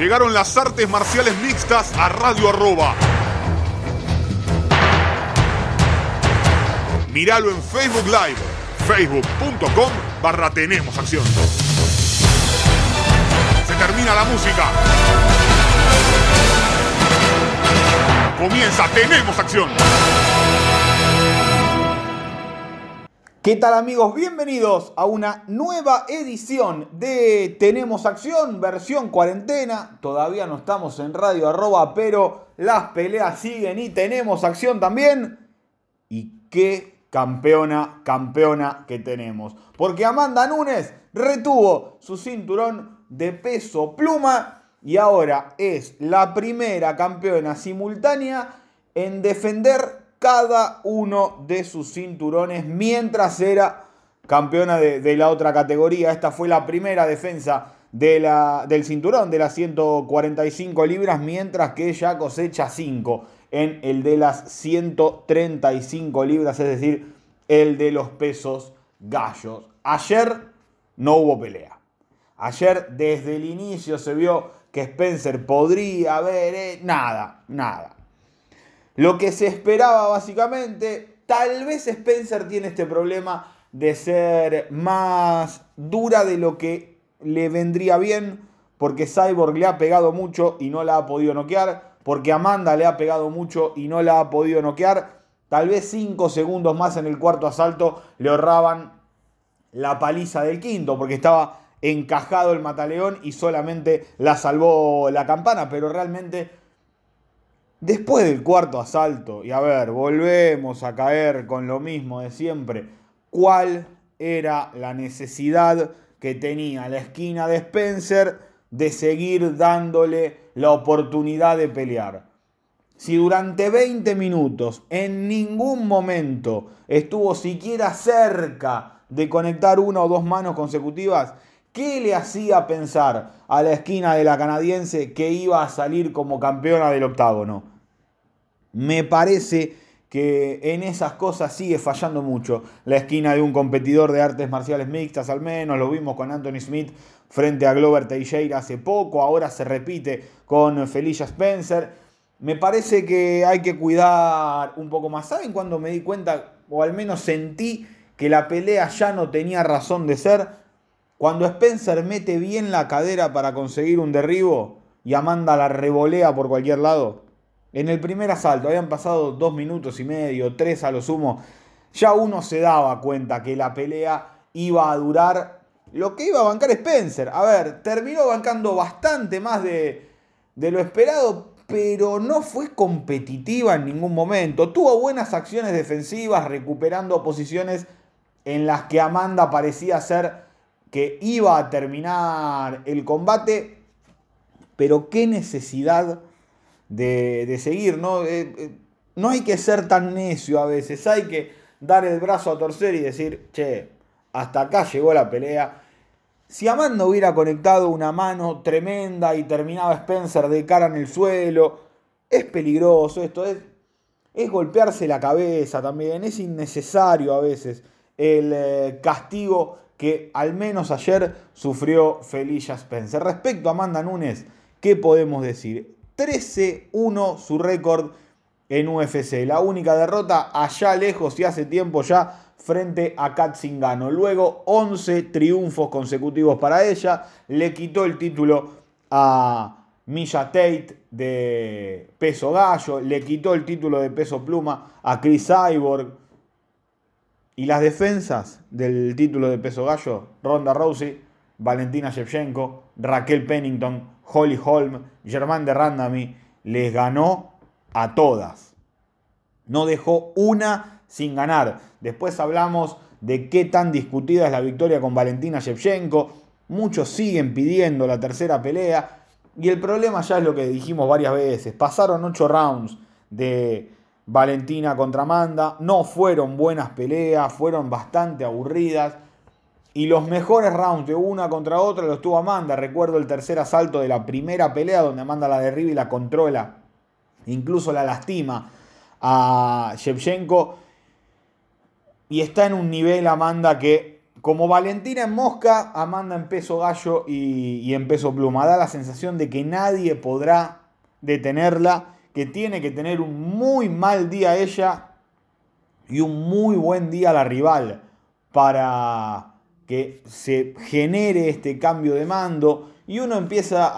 Llegaron las artes marciales mixtas a Radio Arroba. Míralo en Facebook Live, facebook.com/tenemosacción. Se termina la música. Comienza Tenemos Acción. ¿Qué tal, amigos? Bienvenidos a una nueva edición de Tenemos Acción, versión cuarentena. Todavía no estamos en Radio Arroba, pero las peleas siguen y tenemos acción también. ¿Y qué campeona que tenemos? Porque Amanda Núñez retuvo su cinturón de peso pluma y ahora es la primera campeona simultánea en defender cada uno de sus cinturones mientras era campeona de la otra categoría. Esta fue la primera defensa del cinturón de las 145 libras, mientras que ella cosecha 5 en el de las 135 libras, es decir, el de los pesos gallos. Ayer no hubo pelea. Ayer desde el inicio se vio que Spencer podría haber... nada. Lo que se esperaba básicamente, tal vez Spencer tiene este problema de ser más dura de lo que le vendría bien, porque Cyborg le ha pegado mucho y no la ha podido noquear, porque Amanda le ha pegado mucho y no la ha podido noquear. Tal vez 5 segundos más en el cuarto asalto le ahorraban la paliza del quinto, porque estaba encajado el mataleón y solamente la salvó la campana, pero realmente... Después del cuarto asalto, y a ver, volvemos a caer con lo mismo de siempre, ¿cuál era la necesidad que tenía la esquina de Spencer de seguir dándole la oportunidad de pelear? Si durante 20 minutos en ningún momento estuvo siquiera cerca de conectar una o dos manos consecutivas, ¿qué le hacía pensar a la esquina de la canadiense que iba a salir como campeona del octágono? Me parece que en esas cosas sigue fallando mucho la esquina de un competidor de artes marciales mixtas, al menos. Lo vimos con Anthony Smith frente a Glover Teixeira hace poco. Ahora se repite con Felicia Spencer. Me parece que hay que cuidar un poco más. ¿Saben cuándo me di cuenta, o al menos sentí, que la pelea ya no tenía razón de ser? Cuando Spencer mete bien la cadera para conseguir un derribo y Amanda la revolea por cualquier lado. En el primer asalto, habían pasado 2 minutos y medio, 3 a lo sumo. Ya uno se daba cuenta que la pelea iba a durar lo que iba a bancar Spencer. A ver, terminó bancando bastante más de lo esperado, pero no fue competitiva en ningún momento. Tuvo buenas acciones defensivas, recuperando posiciones en las que Amanda parecía ser... que iba a terminar el combate, pero qué necesidad de seguir, ¿no? No hay que ser tan necio a veces, hay que dar el brazo a torcer y decir, che, hasta acá llegó la pelea. Si Amanda hubiera conectado una mano tremenda y terminaba Spencer de cara en el suelo, es peligroso esto, es golpearse la cabeza también, es innecesario a veces el castigo que al menos ayer sufrió Felicia Spencer. Respecto a Amanda Núñez, ¿qué podemos decir? 13-1 su récord en UFC. La única derrota allá lejos y hace tiempo ya frente a Kat Zingano. Luego 11 triunfos consecutivos para ella. Le quitó el título a Misha Tate de peso gallo. Le quitó el título de peso pluma a Cris Cyborg. Y las defensas del título de peso gallo, Ronda Rousey, Valentina Shevchenko, Raquel Pennington, Holly Holm, Germaine de Randamie, les ganó a todas. No dejó una sin ganar. Después hablamos de qué tan discutida es la victoria con Valentina Shevchenko. Muchos siguen pidiendo la tercera pelea. Y el problema ya es lo que dijimos varias veces. Pasaron 8 rounds de... Valentina contra Amanda, no fueron buenas peleas, fueron bastante aburridas y los mejores rounds de una contra otra los tuvo Amanda. Recuerdo el tercer asalto de la primera pelea donde Amanda la derriba y la controla, incluso la lastima a Shevchenko, y está en un nivel Amanda que Como Valentina en mosca, Amanda en peso gallo y en peso pluma. Da la sensación de que nadie podrá detenerla, que tiene que tener un muy mal día ella y un muy buen día la rival para que se genere este cambio de mando y uno empieza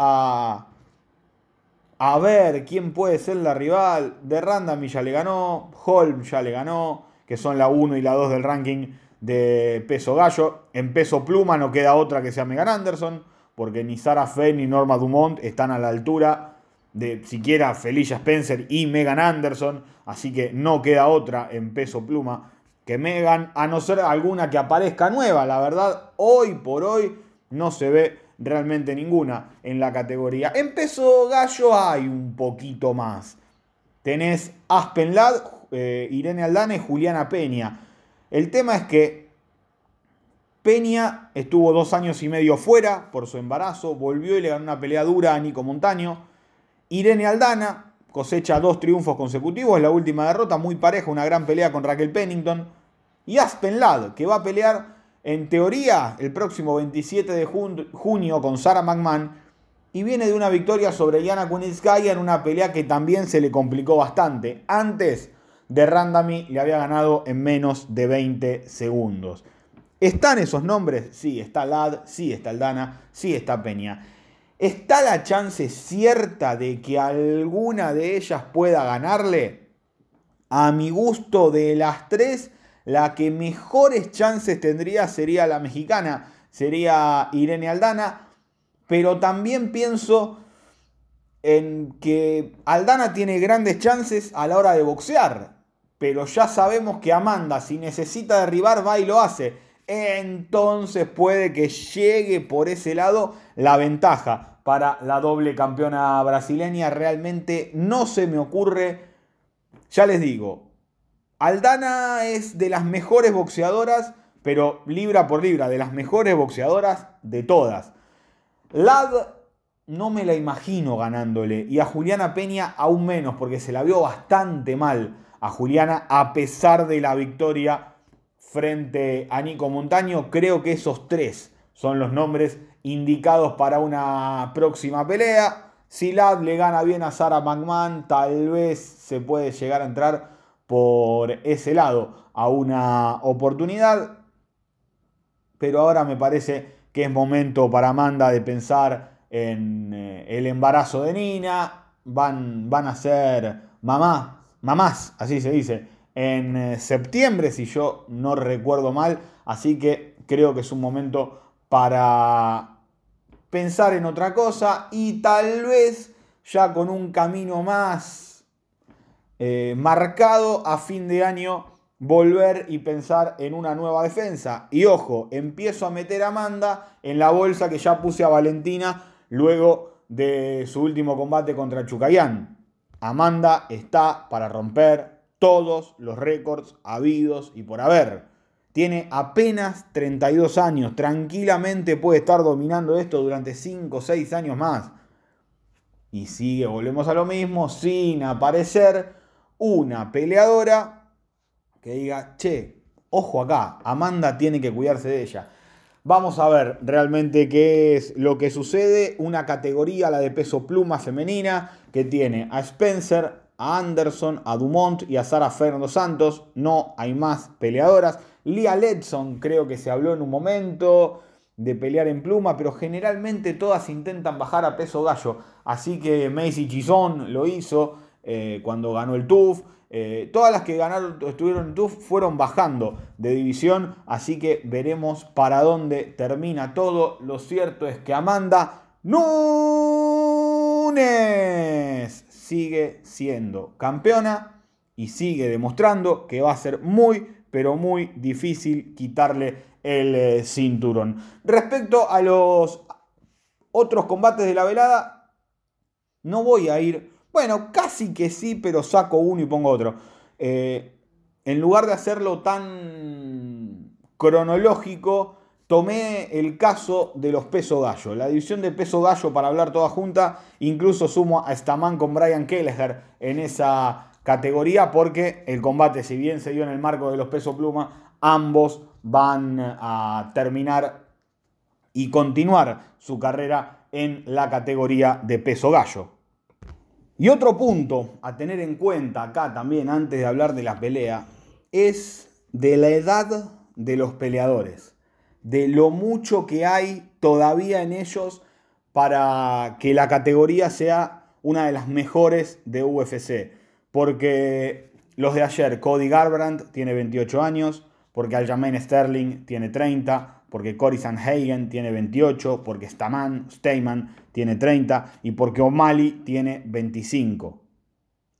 a ver quién puede ser la rival. De Randamie ya le ganó, Holm ya le ganó, que son la 1 y la 2 del ranking de peso gallo. En peso pluma no queda otra que sea Megan Anderson, porque ni Sara Fey ni Norma Dumont están a la altura de siquiera Felicia Spencer y Megan Anderson, así que no queda otra en peso pluma que Megan, a no ser alguna que aparezca nueva. La verdad, hoy por hoy no se ve realmente ninguna en la categoría. En peso gallo hay un poquito más. Tenés Aspen Ladd, Irene Aldana y Juliana Peña. El tema es que Peña estuvo 2 años y medio fuera por su embarazo, volvió y le ganó una pelea dura a Nico Montaño. Irene Aldana cosecha 2 triunfos consecutivos, la última derrota muy pareja, una gran pelea con Raquel Pennington. Y Aspen Ladd, que va a pelear en teoría el próximo 27 de junio con Sara McMann, y viene de una victoria sobre Yana Kunitskaya en una pelea que también se le complicó bastante. Antes de Randamie le había ganado en menos de 20 segundos. ¿Están esos nombres? Sí, está Ladd, sí está Aldana, sí está Peña. ¿Está la chance cierta de que alguna de ellas pueda ganarle? A mi gusto, de las 3... la que mejores chances tendría sería la mexicana, sería Irene Aldana, pero también pienso en que Aldana tiene grandes chances a la hora de boxear, pero ya sabemos que Amanda, si necesita derribar, va y lo hace. Entonces puede que llegue por ese lado la ventaja para la doble campeona brasileña. Realmente no se me ocurre, ya les digo, Aldana es de las mejores boxeadoras, pero libra por libra, de las mejores boxeadoras de todas. Ladd no me la imagino ganándole, y a Juliana Peña aún menos, porque se la vio bastante mal a Juliana, a pesar de la victoria frente a Nico Montaño. Creo que esos 3 son los nombres indicados para una próxima pelea. Si Ladd le gana bien a Sara McMann, tal vez se puede llegar a entrar por ese lado a una oportunidad, pero ahora me parece que es momento para Amanda de pensar en el embarazo de Nina. Van a ser mamás, así se dice, en septiembre, si yo no recuerdo mal, así que creo que es un momento para pensar en otra cosa y tal vez ya con un camino más marcado a fin de año, volver y pensar en una nueva defensa. Y ojo, empiezo a meter a Amanda en la bolsa que ya puse a Valentina luego de su último combate contra Chukagyan. Amanda está para romper todos los récords habidos y por haber. Tiene apenas 32 años, tranquilamente puede estar dominando esto durante 5 o 6 años más. Y sigue, volvemos a lo mismo, sin aparecer una peleadora que diga, che, ojo acá, Amanda tiene que cuidarse de ella. Vamos a ver realmente qué es lo que sucede. Una categoría, la de peso pluma femenina, que tiene a Spencer, a Anderson, a Dumont y a Sara Fernando Santos. No hay más peleadoras. Lia Ledson, creo que se habló en un momento de pelear en pluma, pero generalmente todas intentan bajar a peso gallo. Así que Macy Chison lo hizo cuando ganó el TUF. Todas las que ganaron, estuvieron en TUF, fueron bajando de división. Así que veremos para dónde termina todo. Lo cierto es que Amanda Núñez sigue siendo campeona y sigue demostrando que va a ser muy, pero muy difícil quitarle el cinturón. Respecto a los otros combates de la velada, no voy a ir, bueno, casi que sí, pero saco uno y pongo otro. En lugar de hacerlo tan cronológico, tomé el caso de los peso gallo, la división de peso gallo, para hablar toda junta. Incluso sumo a Stamann con Brian Kelleher en esa categoría, porque el combate, si bien se dio en el marco de los peso pluma, ambos van a terminar y continuar su carrera en la categoría de peso gallo. Y otro punto a tener en cuenta acá también, antes de hablar de la pelea, es de la edad de los peleadores, de lo mucho que hay todavía en ellos para que la categoría sea una de las mejores de UFC. Porque los de ayer, Cody Garbrandt tiene 28 años, porque Aljamain Sterling tiene 30, porque Cory Sandhagen tiene 28, porque Stamann tiene 30 y porque O'Malley tiene 25.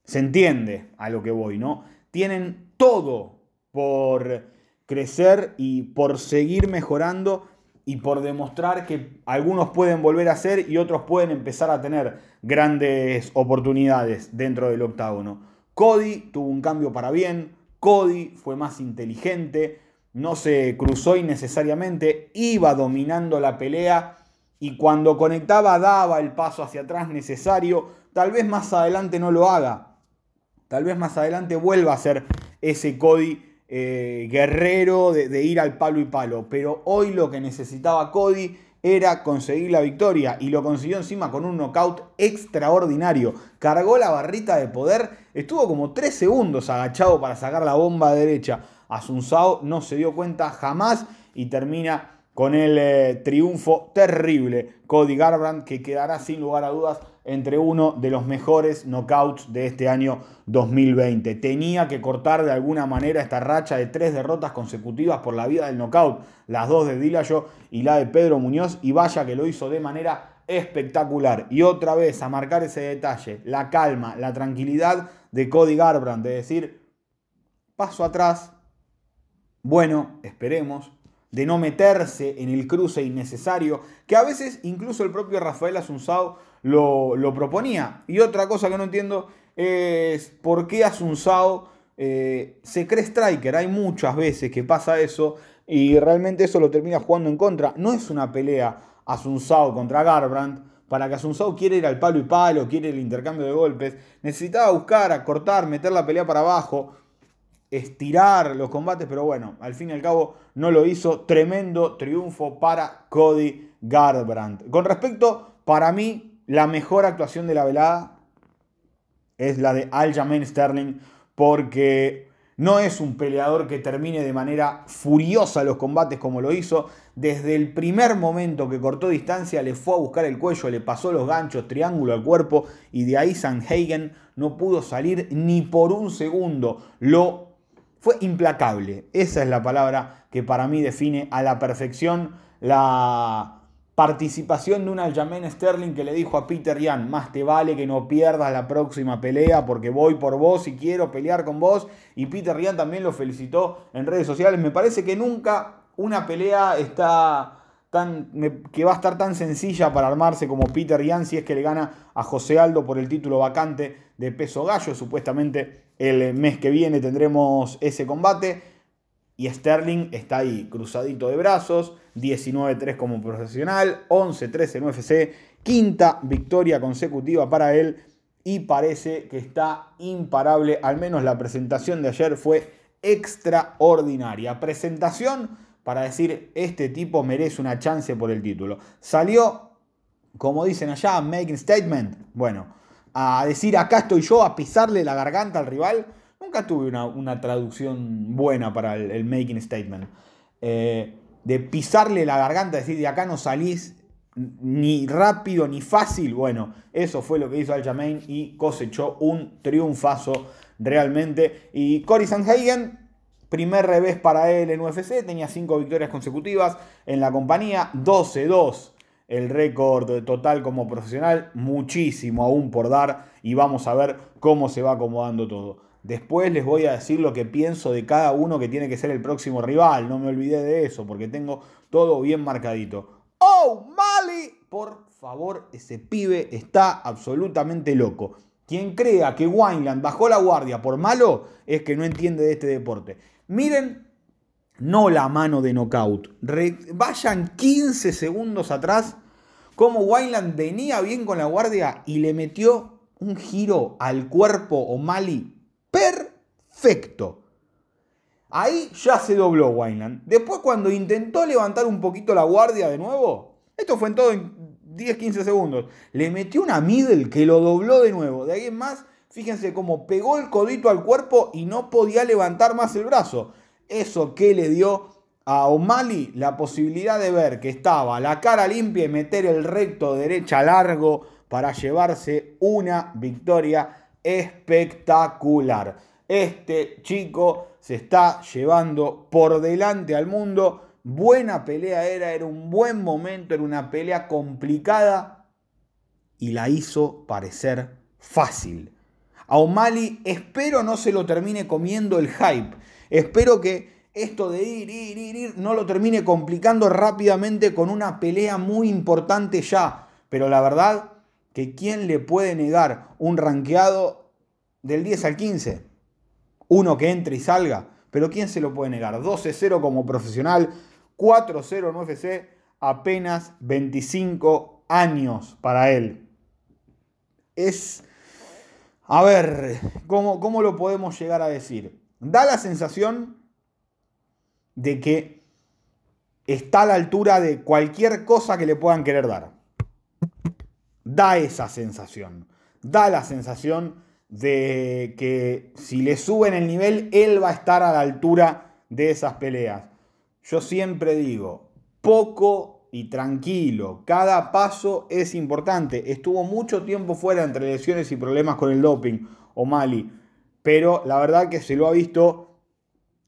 Se entiende a lo que voy, ¿no? Tienen todo por crecer y por seguir mejorando y por demostrar que algunos pueden volver a ser y otros pueden empezar a tener grandes oportunidades dentro del octágono. Cody tuvo un cambio para bien, Cody fue más inteligente, no se cruzó innecesariamente, iba dominando la pelea y cuando conectaba daba el paso hacia atrás necesario. Tal vez más adelante no lo haga, tal vez más adelante vuelva a ser ese Cody guerrero de ir al palo y palo, pero hoy lo que necesitaba Cody era conseguir la victoria y lo consiguió encima con un knockout extraordinario. Cargó la barrita de poder, estuvo como 3 segundos agachado para sacar la bomba derecha. Assunção no se dio cuenta jamás y termina con el triunfo terrible. Cody Garbrandt, que quedará sin lugar a dudas entre uno de los mejores knockouts de este año 2020. Tenía que cortar de alguna manera esta racha de 3 derrotas consecutivas por la vía del knockout. Las 2 de Dillashaw y la de Pedro Munhoz. Y vaya que lo hizo de manera espectacular. Y otra vez a marcar ese detalle, la calma, la tranquilidad de Cody Garbrandt. De decir, paso atrás, bueno, esperemos. De no meterse en el cruce innecesario, que a veces incluso el propio Rafael Assunção lo proponía. Y otra cosa que no entiendo es por qué Assunção se cree striker. Hay muchas veces que pasa eso y realmente eso lo termina jugando en contra. No es una pelea Assunção contra Garbrandt para que Assunção quiera ir al palo y palo, quiere el intercambio de golpes. Necesitaba buscar, acortar, meter la pelea para abajo, estirar los combates, pero bueno, al fin y al cabo no lo hizo. Tremendo triunfo para Cody Garbrandt. Con respecto, para mí, la mejor actuación de la velada es la de Aljamain Sterling, porque no es un peleador que termine de manera furiosa los combates como lo hizo. Desde el primer momento que cortó distancia, le fue a buscar el cuello, le pasó los ganchos, triángulo al cuerpo, y de ahí Sandhagen no pudo salir ni por un segundo. Fue implacable, esa es la palabra que para mí define a la perfección la participación de un Aljamain Sterling que le dijo a Petr Yan, más te vale que no pierdas la próxima pelea porque voy por vos y quiero pelear con vos. Y Petr Yan también lo felicitó en redes sociales. Me parece que nunca una pelea que va a estar tan sencilla para armarse como Petr Yan, si es que le gana a José Aldo por el título vacante de peso gallo. Supuestamente el mes que viene tendremos ese combate y Sterling está ahí, cruzadito de brazos, 19-3 como profesional, 11-3 en UFC, quinta victoria consecutiva para él y parece que está imparable. Al menos la presentación de ayer fue extraordinaria. Presentación para decir, este tipo merece una chance por el título. Salió, como dicen allá, making statement. Bueno, a decir, acá estoy yo, a pisarle la garganta al rival. Nunca tuve una traducción buena para el making statement. De pisarle la garganta, decir, de acá no salís ni rápido ni fácil. Bueno, eso fue lo que hizo Aljamain y cosechó un triunfazo realmente. Y Cory Sandhagen, primer revés para él en UFC, tenía 5 victorias consecutivas en la compañía, 12-2 el récord total como profesional, muchísimo aún por dar y vamos a ver cómo se va acomodando todo. Después les voy a decir lo que pienso de cada uno que tiene que ser el próximo rival, no me olvidé de eso porque tengo todo bien marcadito. ¡Oh, Mali! Por favor, ese pibe está absolutamente loco. Quien crea que Wineland bajó la guardia por malo es que no entiende de este deporte. Miren, no la mano de knockout. Vayan 15 segundos atrás como Wineland venía bien con la guardia y le metió un giro al cuerpo O'Malley perfecto. Ahí ya se dobló Wineland. Después, cuando intentó levantar un poquito la guardia de nuevo, esto fue en todo en 10-15 segundos, le metió una middle que lo dobló de nuevo. De ahí en más, fíjense cómo pegó el codito al cuerpo y no podía levantar más el brazo. Eso que le dio a O'Malley la posibilidad de ver que estaba la cara limpia y meter el recto derecha largo para llevarse una victoria espectacular. Este chico se está llevando por delante al mundo. Buena pelea era un buen momento, era una pelea complicada y la hizo parecer fácil. A O'Malley espero no se lo termine comiendo el hype. Espero que esto de ir no lo termine complicando rápidamente con una pelea muy importante ya. Pero la verdad que ¿quién le puede negar un rankeado del 10 al 15? Uno que entre y salga. Pero ¿quién se lo puede negar? 12-0 como profesional, 4-0 en UFC, apenas 25 años para él. Es... a ver, ¿cómo lo podemos llegar a decir? Da la sensación de que está a la altura de cualquier cosa que le puedan querer dar. Da esa sensación. Da la sensación de que si le suben el nivel, él va a estar a la altura de esas peleas. Yo siempre digo, poco y tranquilo, cada paso es importante. Estuvo mucho tiempo fuera entre lesiones y problemas con el doping, O'Malley, pero la verdad que se lo ha visto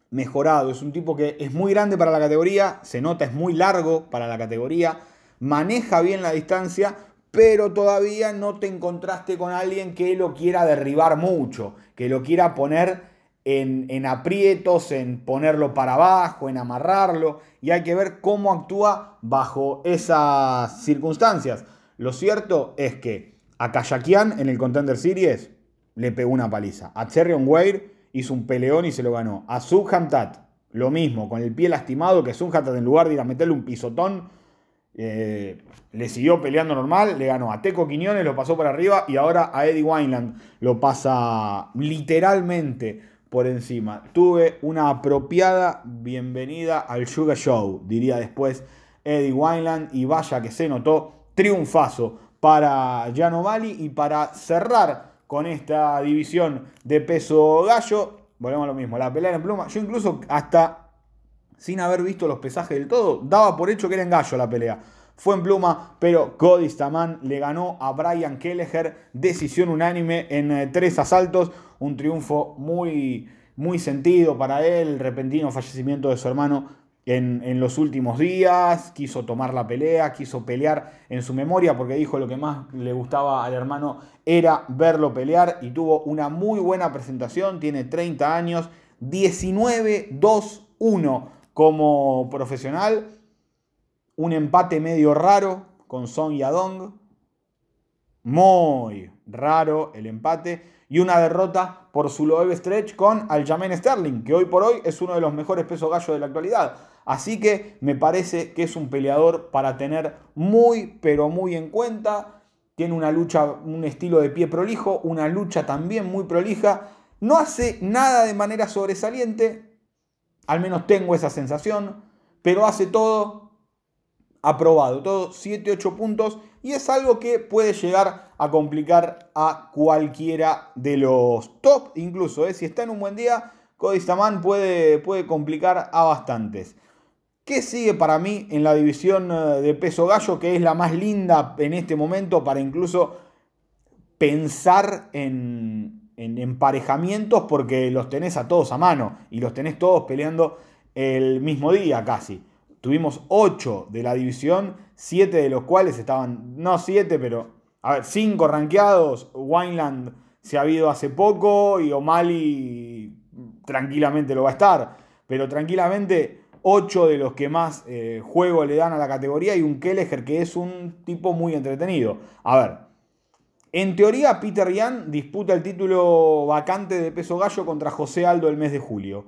mejorado. Es un tipo que es muy grande para la categoría, se nota, es muy largo para la categoría, maneja bien la distancia, pero todavía no te encontraste con alguien que lo quiera derribar mucho, que lo quiera poner en aprietos, en ponerlo para abajo, en amarrarlo, y hay que ver cómo actúa bajo esas circunstancias. Lo cierto es que a Kajakian en el Contender Series le pegó una paliza, a Tyron Wade hizo un peleón y se lo ganó, a Subhantat lo mismo, con el pie lastimado, que Subhantat en lugar de ir a meterle un pisotón, le siguió peleando normal, le ganó a Teco Quiñones, lo pasó para arriba, y ahora a Eddie Wineland lo pasa literalmente por encima. Tuve una apropiada bienvenida al Sugar Show, diría después Eddie Wineland, y vaya que se notó. Triunfazo para Sean O'Malley. Y para cerrar con esta división de peso gallo, volvemos a lo mismo, la pelea en pluma. Yo incluso hasta sin haber visto los pesajes del todo, daba por hecho que era en gallo la pelea. Fue en pluma, pero Cody Stamann le ganó a Brian Kelleher. Decisión unánime en 3 asaltos. Un triunfo muy, muy sentido para él. El repentino fallecimiento de su hermano en los últimos días. Quiso tomar la pelea, quiso pelear en su memoria, porque dijo lo que más le gustaba al hermano era verlo pelear. Y tuvo una muy buena presentación. Tiene 30 años. 19-2-1. Como profesional, un empate medio raro con Song Yadong, muy raro el empate, y una derrota por su low stretch con Aljamain Sterling, que hoy por hoy es uno de los mejores pesos gallo de la actualidad. Así que me parece que es un peleador para tener muy, pero muy en cuenta. Tiene una lucha, un estilo de pie prolijo, una lucha también muy prolija. No hace nada de manera sobresaliente, al menos tengo esa sensación, pero hace todo aprobado, todo 7-8 puntos, y es algo que puede llegar a complicar a cualquiera de los top, incluso, si está en un buen día, Cody Stamann puede complicar a bastantes. ¿Qué sigue para mí en la división de peso gallo, que es la más linda en este momento para incluso pensar en emparejamientos, porque los tenés a todos a mano y los tenés todos peleando el mismo día casi? Tuvimos 8 de la división, 7 de los cuales estaban, no 7, pero a ver, 5 rankeados. Wineland se ha ido hace poco y O'Malley tranquilamente lo va a estar, pero tranquilamente 8 de los que más juego le dan a la categoría, y un Kelleher que es un tipo muy entretenido. A ver, en teoría, Petr Yan disputa el título vacante de peso gallo contra José Aldo el mes de julio.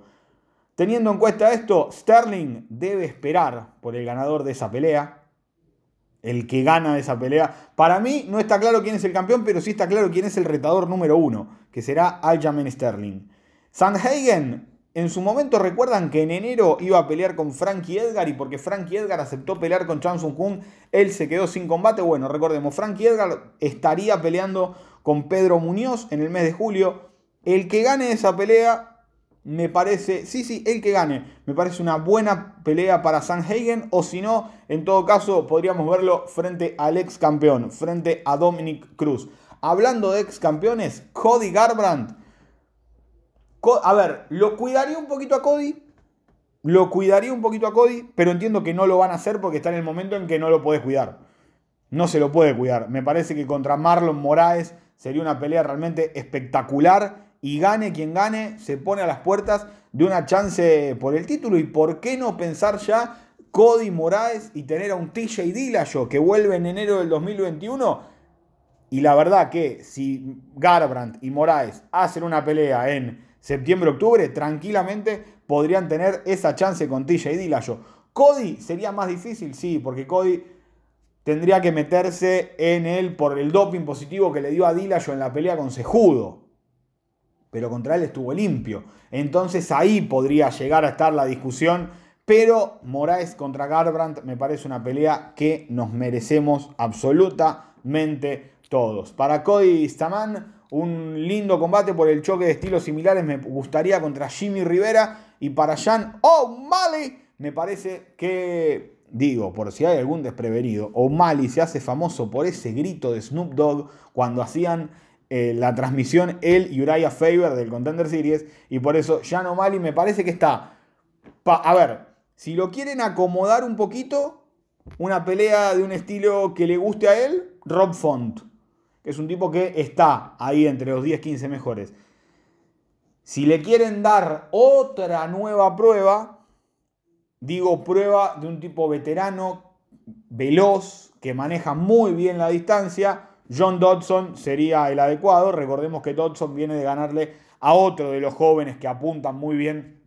Teniendo en cuenta esto, Sterling debe esperar por el ganador de esa pelea. El que gana de esa pelea. Para mí no está claro quién es el campeón, pero sí está claro quién es el retador número 1, que será Aljamain Sterling. Sandhagen En su momento recuerdan que en enero iba a pelear con Frankie Edgar y porque Frankie Edgar aceptó pelear con Chan Sung Kung, él se quedó sin combate. Bueno, recordemos, Frankie Edgar estaría peleando con Pedro Munhoz en el mes de julio. El que gane esa pelea me parece, el que gane, me parece una buena pelea para Sandhagen, o si no, en todo caso podríamos verlo frente al ex campeón, frente a Dominic Cruz. Hablando de ex campeones, Cody Garbrandt. A ver, lo cuidaría un poquito a Cody, pero entiendo que no lo van a hacer porque está en el momento en que no lo podés cuidar. No se lo puede cuidar. Me parece que contra Marlon Moraes sería una pelea realmente espectacular y gane quien gane, se pone a las puertas de una chance por el título. ¿Y por qué no pensar ya Cody Moraes y tener a un TJ Dillashaw que vuelve en enero del 2021? Y la verdad que si Garbrandt y Moraes hacen una pelea en septiembre-octubre, tranquilamente podrían tener esa chance con TJ Dillashaw. Cody sería más difícil, sí, porque Cody tendría que meterse en él por el doping positivo que le dio a Dillashaw en la pelea con Cejudo. Pero contra él estuvo limpio. Entonces ahí podría llegar a estar la discusión. Pero Moraes contra Garbrandt me parece una pelea que nos merecemos absolutamente todos. Para Cody Stamann, un lindo combate por el choque de estilos similares me gustaría contra Jimmy Rivera. Y para Sean O'Malley, me parece que, digo, por si hay algún desprevenido, O'Malley se hace famoso por ese grito de Snoop Dogg cuando hacían la transmisión él y Uriah Faber del Contender Series. Y por eso Sean O'Malley me parece que está... si lo quieren acomodar un poquito, una pelea de un estilo que le guste a él, Rob Font. Es un tipo que está ahí entre los 10-15 mejores. Si le quieren dar otra nueva prueba, digo prueba de un tipo veterano, veloz, que maneja muy bien la distancia, John Dodson sería el adecuado. Recordemos que Dodson viene de ganarle a otro de los jóvenes que apuntan muy bien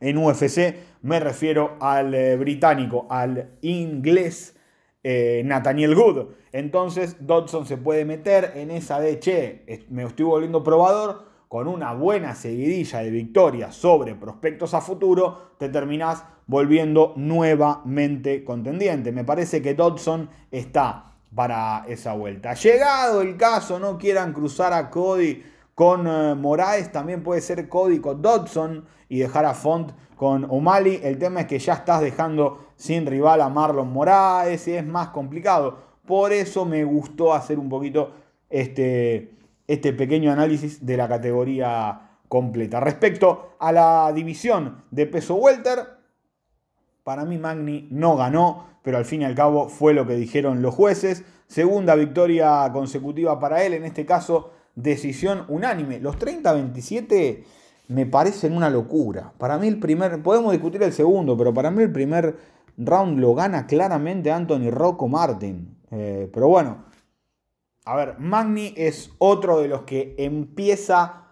en UFC. Me refiero al británico, al inglés Nathaniel Good. Entonces Dodson se puede meter en esa de me estoy volviendo probador. Con una buena seguidilla de victorias sobre prospectos a futuro, te terminás volviendo nuevamente contendiente. Me parece que Dodson está para esa vuelta. Llegado el caso, no quieran cruzar a Cody con Moraes, también puede ser Cody con Dodson y dejar a Font con O'Malley. El tema es que ya estás dejando sin rival a Marlon Moraes y es más complicado. Por eso me gustó hacer un poquito este pequeño análisis de la categoría completa. Respecto a la división de peso welter, para mí Magny no ganó, pero al fin y al cabo fue lo que dijeron los jueces. Segunda victoria consecutiva para él, en este caso decisión unánime. Los 30-27 me parecen una locura. Para mí podemos discutir el segundo, pero para mí el primer round lo gana claramente Anthony Rocco Martin. Pero bueno, a ver, Magny es otro de los que empieza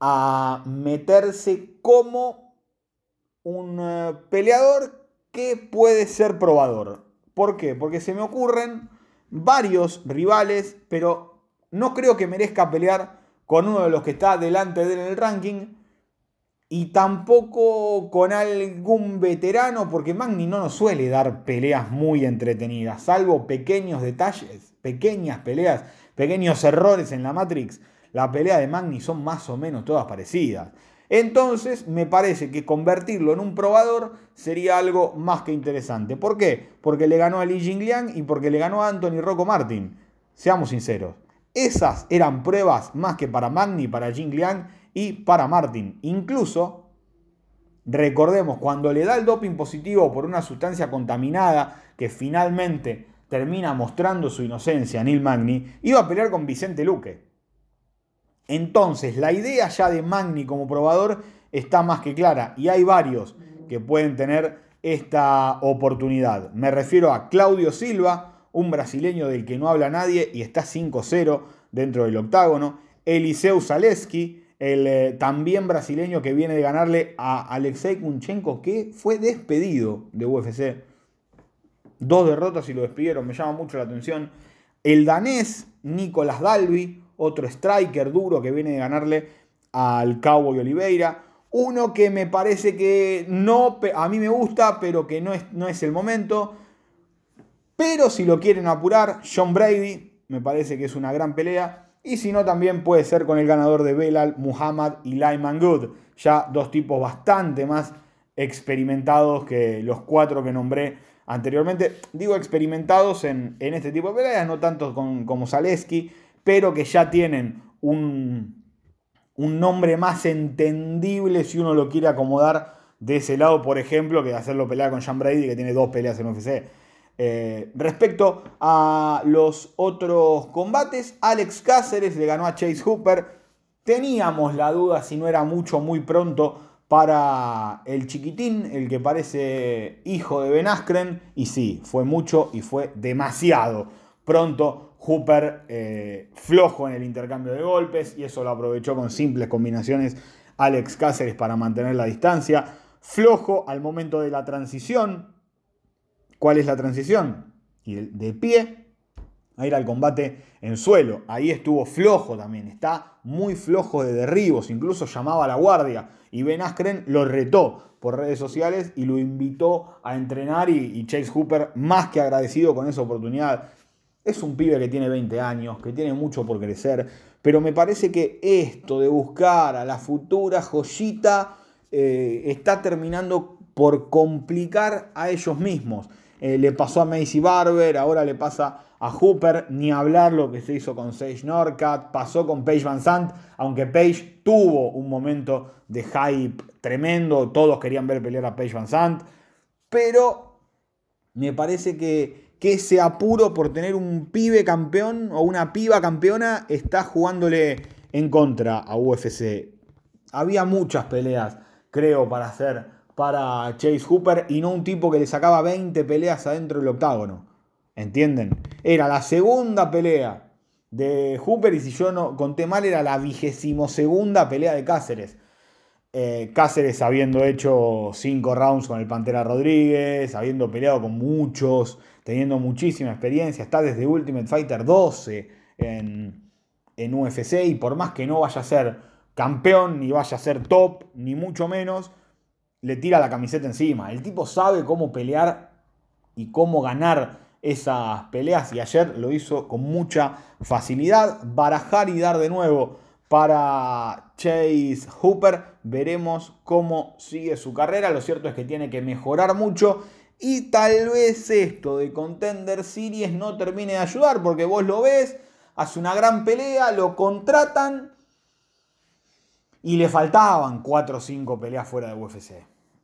a meterse como un peleador que puede ser probador. ¿Por qué? Porque se me ocurren varios rivales, pero no creo que merezca pelear con uno de los que está delante de él en el ranking y tampoco con algún veterano, porque Magny no nos suele dar peleas muy entretenidas, salvo pequeños detalles, pequeñas peleas, pequeños errores en la Matrix. La pelea de Magny son más o menos todas parecidas. Entonces me parece que convertirlo en un probador sería algo más que interesante. ¿Por qué? Porque le ganó a Li Jingliang y porque le ganó a Anthony Rocco Martin. Seamos sinceros. Esas eran pruebas más que para Magny, para Jingliang y para Martin. Incluso, recordemos, cuando le da el doping positivo por una sustancia contaminada que finalmente termina mostrando su inocencia a Neil Magny, iba a pelear con Vicente Luque. Entonces, la idea ya de Magny como probador está más que clara y hay varios que pueden tener esta oportunidad. Me refiero a Claudio Silva, un brasileño del que no habla nadie y está 5-0 dentro del octágono. Eliseu Zaleski, el también brasileño que viene de ganarle a Alexei Kunchenko, que fue despedido de UFC. 2 derrotas y lo despidieron, me llama mucho la atención. El danés Nicolás Dalby, otro striker duro que viene de ganarle al Cowboy Oliveira. Uno que me parece que no, a mí me gusta, pero que no es el momento. Pero si lo quieren apurar, John Brady, me parece que es una gran pelea. Y si no, también puede ser con el ganador de Belal, Muhammad y Lyman Good. Ya dos tipos bastante más experimentados que los cuatro que nombré anteriormente. Digo experimentados en este tipo de peleas, no tanto como Zaleski, pero que ya tienen un nombre más entendible si uno lo quiere acomodar de ese lado, por ejemplo, que hacerlo pelear con Sean Brady, que tiene dos peleas en UFC. Respecto a los otros combates, Alex Cáceres le ganó a Chase Hooper. Teníamos la duda si no era mucho muy pronto para el chiquitín, el que parece hijo de Ben Askren, y sí, fue mucho y fue demasiado pronto. Hooper flojo en el intercambio de golpes, y eso lo aprovechó con simples combinaciones Alex Cáceres para mantener la distancia. Flojo al momento de la transición. ¿Cuál es la transición? Y de pie a ir al combate en suelo. Ahí estuvo flojo también. Está muy flojo de derribos. Incluso llamaba a la guardia. Y Ben Askren lo retó por redes sociales y lo invitó a entrenar. Y Chase Hooper, más que agradecido con esa oportunidad. Es un pibe que tiene 20 años, que tiene mucho por crecer. Pero me parece que esto de buscar a la futura joyita está terminando por complicar a ellos mismos. Le pasó a Macy Barber, ahora le pasa a Hooper, ni hablar lo que se hizo con Sage Norcutt, pasó con Paige VanZant, aunque Paige tuvo un momento de hype tremendo, todos querían ver pelear a Paige VanZant, pero me parece que ese apuro por tener un pibe campeón o una piba campeona está jugándole en contra a UFC. Había muchas peleas, creo, para hacer para Chase Hooper y no un tipo que le sacaba 20 peleas adentro del octágono. ¿Entienden? Era la segunda pelea de Hooper y si yo no conté mal era la 22ª pelea de Cáceres. Cáceres habiendo hecho 5 rounds con el Pantera Rodríguez, habiendo peleado con muchos, teniendo muchísima experiencia, está desde Ultimate Fighter 12 en UFC y por más que no vaya a ser campeón, ni vaya a ser top, ni mucho menos, le tira la camiseta encima. El tipo sabe cómo pelear y cómo ganar esas peleas. Y ayer lo hizo con mucha facilidad. Barajar y dar de nuevo para Chase Hooper. Veremos cómo sigue su carrera. Lo cierto es que tiene que mejorar mucho. Y tal vez esto de Contender Series no termine de ayudar. Porque vos lo ves, hace una gran pelea, lo contratan. Y le faltaban 4 o 5 peleas fuera de UFC.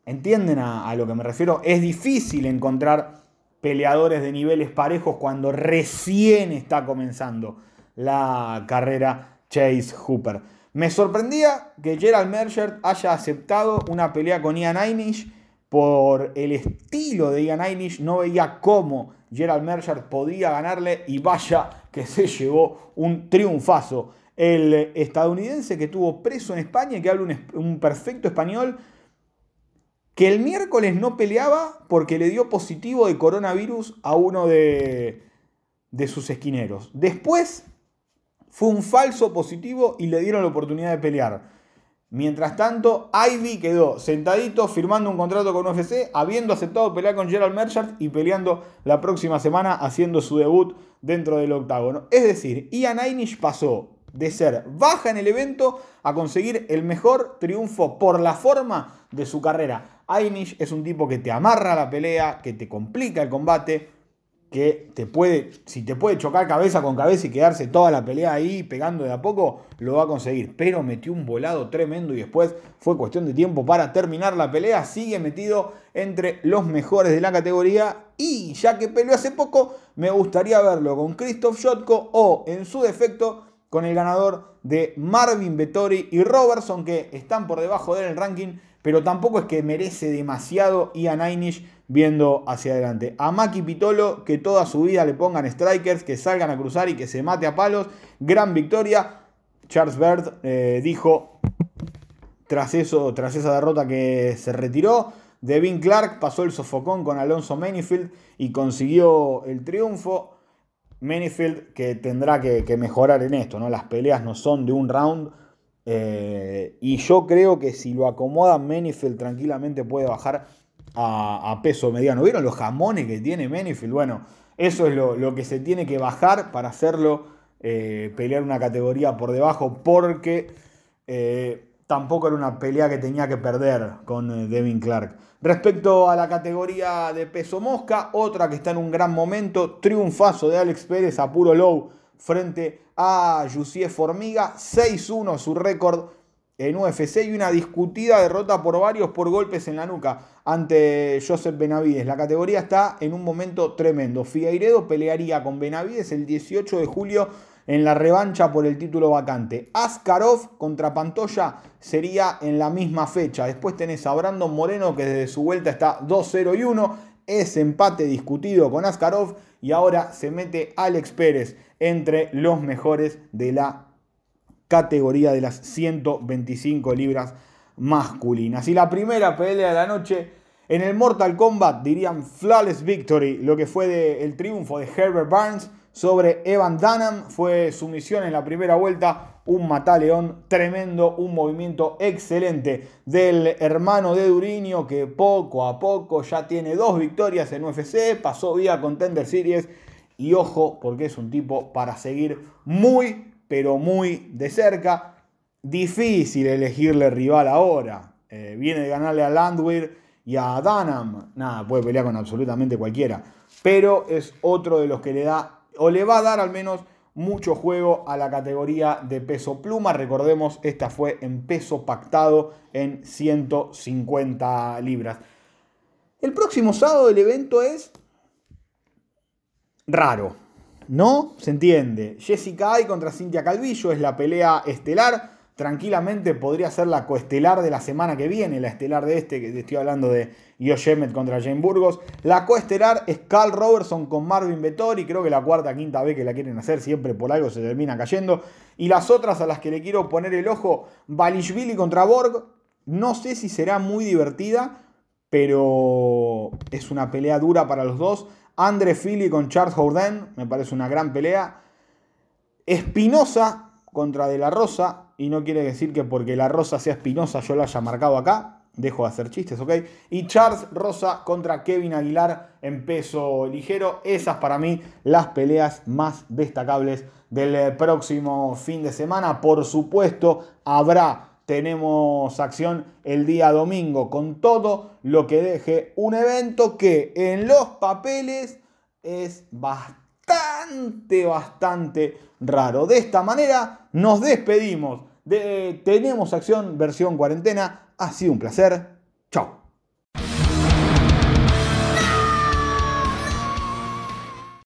¿Entienden a lo que me refiero? Es difícil encontrar peleadores de niveles parejos cuando recién está comenzando la carrera Chase Hooper. Me sorprendía que Gerald Merchant haya aceptado una pelea con Ian Einish por el estilo de Ian Einish. No veía cómo Gerald Merchant podía ganarle y vaya que se llevó un triunfazo. El estadounidense que estuvo preso en España y que habla un perfecto español, que el miércoles no peleaba porque le dio positivo de coronavirus a uno de sus esquineros. Después fue un falso positivo y le dieron la oportunidad de pelear. Mientras tanto, Ivy quedó sentadito firmando un contrato con UFC, habiendo aceptado pelear con Gerald Merchant y peleando la próxima semana haciendo su debut dentro del octágono. Es decir, Ian Einish pasó de ser baja en el evento a conseguir el mejor triunfo por la forma de su carrera. Einish es un tipo que te amarra la pelea, que te complica el combate, que te puede chocar cabeza con cabeza y quedarse toda la pelea ahí pegando de a poco, lo va a conseguir. Pero metió un volado tremendo y después fue cuestión de tiempo para terminar la pelea. Sigue metido entre los mejores de la categoría y ya que peleó hace poco, me gustaría verlo con Krzysztof Jotko o en su defecto con el ganador de Marvin Vettori y Robertson, que están por debajo del ranking, pero tampoco es que merece demasiado Ian Einish viendo hacia adelante. A Maki Pitolo, que toda su vida le pongan strikers, que salgan a cruzar y que se mate a palos. Gran victoria. Charles Byrd dijo, tras esa derrota, que se retiró. Devin Clark pasó el sofocón con Alonso Menifield y consiguió el triunfo. Menifield que tendrá que mejorar en esto, ¿no? Las peleas no son de un round, Y yo creo que si lo acomodan, Menefield tranquilamente puede bajar a peso mediano. ¿Vieron los jamones que tiene Menefield? Bueno, eso es lo que se tiene que bajar para hacerlo pelear una categoría por debajo, porque tampoco era una pelea que tenía que perder con Devin Clark. Respecto a la categoría de peso mosca, otra que está en un gran momento, triunfazo de Alex Pérez a puro low frente a Jussier Formiga, 6-1 su récord en UFC y una discutida derrota por varios por golpes en la nuca ante Joseph Benavides. La categoría está en un momento tremendo. Figueiredo pelearía con Benavides el 18 de julio en la revancha por el título vacante. Askarov contra Pantoja sería en la misma fecha. Después tenés a Brandon Moreno, que desde su vuelta está 2-0-1. Ese empate discutido con Askarov, y ahora se mete Alex Pérez entre los mejores de la categoría de las 125 libras masculinas. Y la primera pelea de la noche en el Mortal Kombat, dirían flawless victory, lo que fue el triunfo de Herbert Burns sobre Evan Dunham. Fue sumisión en la primera vuelta, un mataleón tremendo, un movimiento excelente del hermano de Durinho, que poco a poco ya tiene 2 victorias en UFC, pasó vía Contender Series, y ojo, porque es un tipo para seguir muy, pero muy de cerca. Difícil elegirle rival ahora, viene de ganarle a Landwehr y a Dunham, nada, puede pelear con absolutamente cualquiera, pero es otro de los que le da, o le va a dar al menos, mucho juego a la categoría de peso pluma. Recordemos, esta fue en peso pactado en 150 libras. El próximo sábado el evento es raro, ¿no? Se entiende. Jessica Ay contra Cintia Calvillo es la pelea estelar. Tranquilamente podría ser la coestelar de la semana que viene, la estelar de este, que estoy hablando de Io Shemet contra Jane Burgos. La coestelar es Carl Robertson con Marvin Vettori, creo que la cuarta, quinta vez que la quieren hacer, siempre por algo se termina cayendo. Y las otras a las que le quiero poner el ojo, Balishvili contra Borg, no sé si será muy divertida, pero es una pelea dura para los dos. Andre Fili con Charles Jourdain, me parece una gran pelea. Espinosa contra De La Rosa, y no quiere decir que porque La Rosa sea Espinosa yo la haya marcado acá, dejo de hacer chistes, ¿ok? Y Charles Rosa contra Kevin Aguilar en peso ligero. Esas para mí las peleas más destacables del próximo fin de semana. Por supuesto tenemos acción el día domingo con todo lo que deje un evento que en los papeles es bastante raro. De esta manera nos despedimos de Tenemos Acción versión cuarentena. Ha sido un placer. Chao.